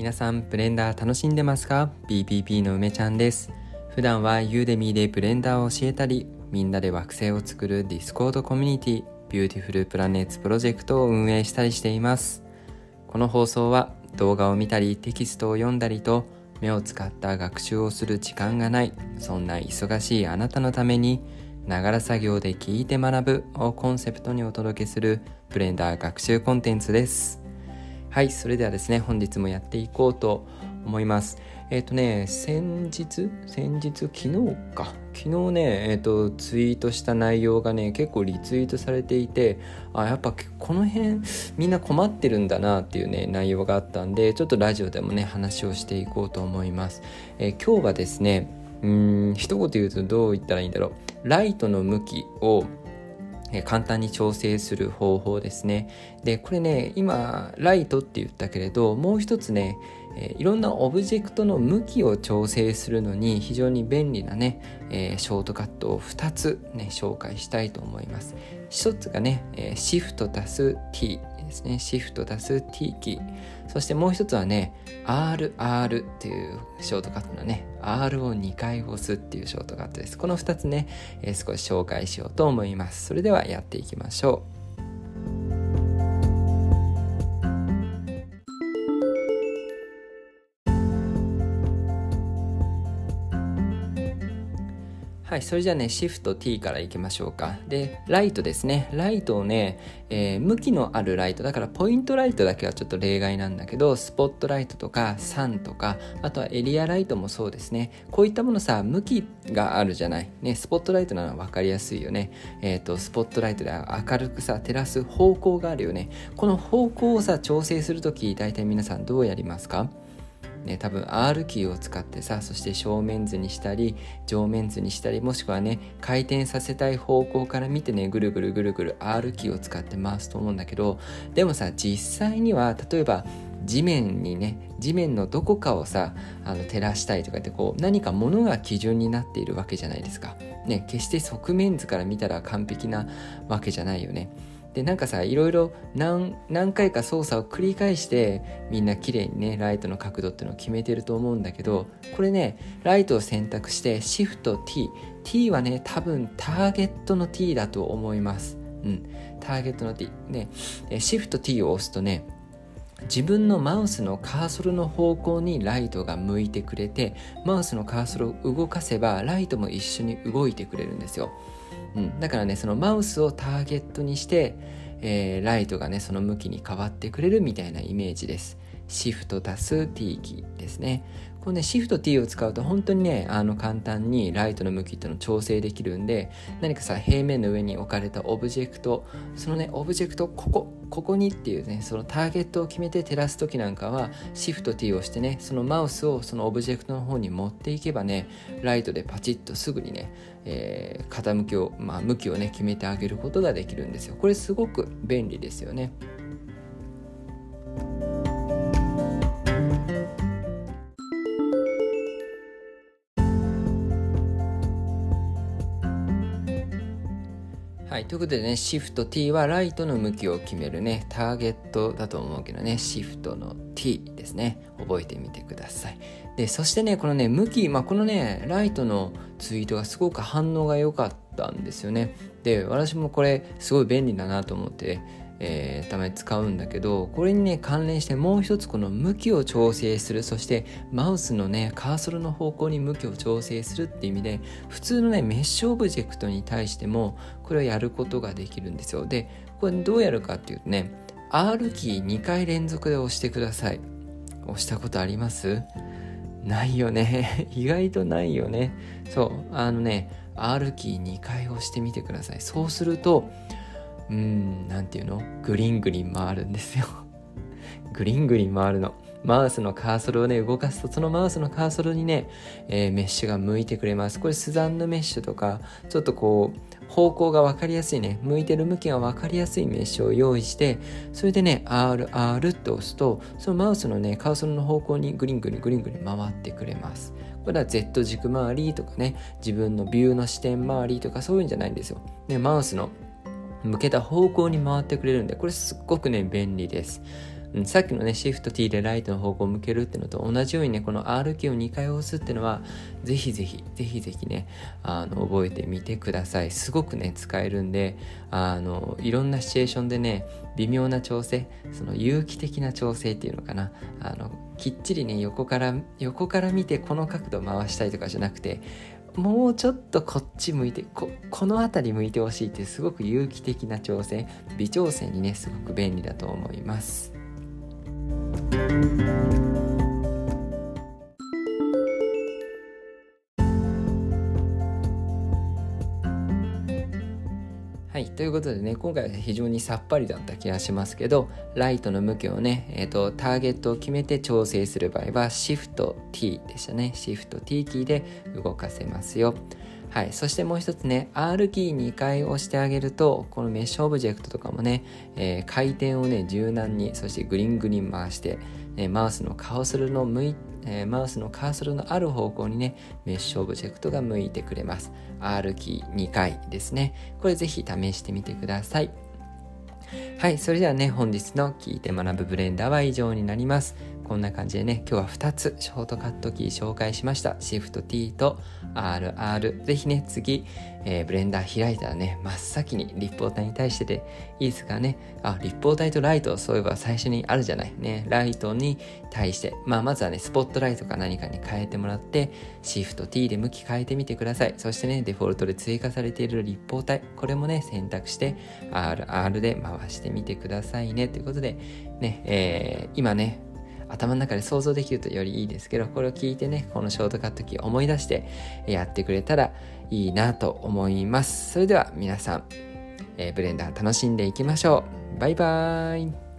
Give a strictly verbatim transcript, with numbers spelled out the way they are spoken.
皆さんブレンダー楽しんでますか？ ビーピーピー の梅ちゃんです。普段は Udemy でブレンダーを教えたり、みんなで惑星を作る Discord コミュニティビューティフルプラネッツプロジェクトを運営したりしています。この放送は動画を見たりテキストを読んだりと目を使った学習をする時間がない、そんな忙しいあなたのために、ながら作業で聞いて学ぶをコンセプトにお届けするブレンダー学習コンテンツです。はい、それではですね、本日もやっていこうと思います。えっとね先日先日昨日か昨日ねえっとツイートした内容がね結構リツイートされていて、あやっぱこの辺みんな困ってるんだなっていうね内容があったんで、ちょっとラジオでもね話をしていこうと思います。え今日はですね、うーん一言言うとどう言ったらいいんだろう、ライトの向きを簡単に調整する方法ですね。でこれね、今ライトって言ったけれど、もう一つね、えー、いろんなオブジェクトの向きを調整するのに非常に便利なね、えー、ショートカットをふたつね紹介したいと思います。ひとつがね、えー、Shift 足す T ですね。 Shift 足す T キー、そしてもう一つはね アールアール っていうショートカットのね アール をにかい押すっていうショートカットです。このふたつね、えー、少し紹介しようと思います。それではやっていきましょう。はい、それじゃあね、Shift T からいきましょうか。で、ライトですね。ライトをね、えー、向きのあるライト、だからポイントライトだけはちょっと例外なんだけど、スポットライトとかサンとか、あとはエリアライトもそうですね。こういったものさ、向きがあるじゃない。ね、スポットライトなのは分かりやすいよね。えっと、スポットライトで明るくさ、照らす方向があるよね。この方向をさ、調整するとき、大体皆さんどうやりますか？ね、多分 アール キーを使ってさ、そして正面図にしたり上面図にしたり、もしくはね回転させたい方向から見てね、ぐるぐるぐるぐる アール キーを使って回すと思うんだけど、でもさ実際には例えば地面にね、地面のどこかをさあの照らしたいとかって、こう何かものが基準になっているわけじゃないですか、ね、決して側面図から見たら完璧なわけじゃないよね。でなんかさ、いろいろ 何, 何回か操作を繰り返してみんな綺麗にねライトの角度っていうのを決めてると思うんだけど、これねライトを選択して Shift T T はね多分ターゲットの T だと思います、うん、ターゲットの T ね、 Shift T を押すとね、自分のマウスのカーソルの方向にライトが向いてくれて、マウスのカーソルを動かせばライトも一緒に動いてくれるんですよ、うん、だからねそのマウスをターゲットにして、えー、ライトがねその向きに変わってくれるみたいなイメージです。シフト足す T キーですね。このねシフト T を使うと本当にねあの簡単にライトの向きっていうのを調整できるんで、何かさ平面の上に置かれたオブジェクト、そのねオブジェクトここここにっていうね、そのターゲットを決めて照らす時なんかはシフト T をしてね、そのマウスをそのオブジェクトの方に持っていけばね、ライトでパチッとすぐにね、えー、傾きを、まあ、向きをね決めてあげることができるんですよ。これすごく便利ですよね。はい、ということでね、シフト T はライトの向きを決めるね、ターゲットだと思うけどね、シフトの T ですね、覚えてみてください。で、そしてね、このね、向き、まあ、このね、ライトのツイートがすごく反応が良かったんですよね。で、私もこれ、すごい便利だなと思って、えー、たまに使うんだけど、これにね関連してもう一つ、この向きを調整する、そしてマウスのねカーソルの方向に向きを調整するっていう意味で、普通のねメッシュオブジェクトに対してもこれをやることができるんですよ。でこれどうやるかっていうとね、 アール キーにかい連続で押してください。押したことあります？ないよね意外とないよね。そうあのね アール キーにかい押してみてください。そうするとうーん、なんていうの？グリングリン回るんですよグリングリン回るの。マウスのカーソルをね動かすと、そのマウスのカーソルにね、えー、メッシュが向いてくれます。これスザンヌメッシュとか、ちょっとこう方向が分かりやすいね、向いてる向きが分かりやすいメッシュを用意して、それでね アールアール と押すと、そのマウスのねカーソルの方向にグリングリングリングリン回ってくれます。これは Z 軸回りとかね、自分のビューの視点回りとか、そういうんじゃないんですよ、ね、マウスの向けた方向に回ってくれるんで、これすっごくね便利です。うん、さっきのね Shift T でライトの方向を向けるっていうのと同じようにね、この アール キーをにかい押すっていうのはぜひぜひぜひぜひねあの覚えてみてください。すごくね使えるんで、あのいろんなシチュエーションでね微妙な調整、その有機的な調整っていうのかな、あのきっちりね横から横から見てこの角度回したいとかじゃなくて、もうちょっとこっち向いて こ, この辺り向いてほしいってすごく有機的な調整、微調整にねすごく便利だと思います。はい、ということでね、今回は非常にさっぱりだった気がしますけど、ライトの向きをね、えーと、ターゲットを決めて調整する場合は Shift T でしたね。Shift T キーで動かせますよ。はい、そしてもう一つね、R キーにかい押してあげると、このメッシュオブジェクトとかもね、えー、回転をね、柔軟に、そしてグリングリン回して、ね、マウスのカーソルの向いて、えー、マウスのカーソルのある方向にねメッシュオブジェクトが向いてくれます。 アール キーにかいですね。これぜひ試してみてください。はい、それではね本日の聞いて学ぶブレンダーは以上になります。こんな感じでね今日はふたつショートカットキー紹介しました。 Shift T と アールアール、 ぜひね次、えー、ブレンダー開いたらね真っ先に立方体に対してでいいですからね、あ立方体とライト、そういえば最初にあるじゃないね、ライトに対して、まあ、まずはねスポットライトか何かに変えてもらって Shift T で向き変えてみてください。そしてねデフォルトで追加されている立方体、これもね選択して アールアール で回してみてくださいねということでね、えー、今ね頭の中で想像できるとよりいいですけど、これを聞いてねこのショートカットキーを思い出してやってくれたらいいなと思います。それでは皆さん、えー、ブレンダー楽しんでいきましょう。バイバーイ。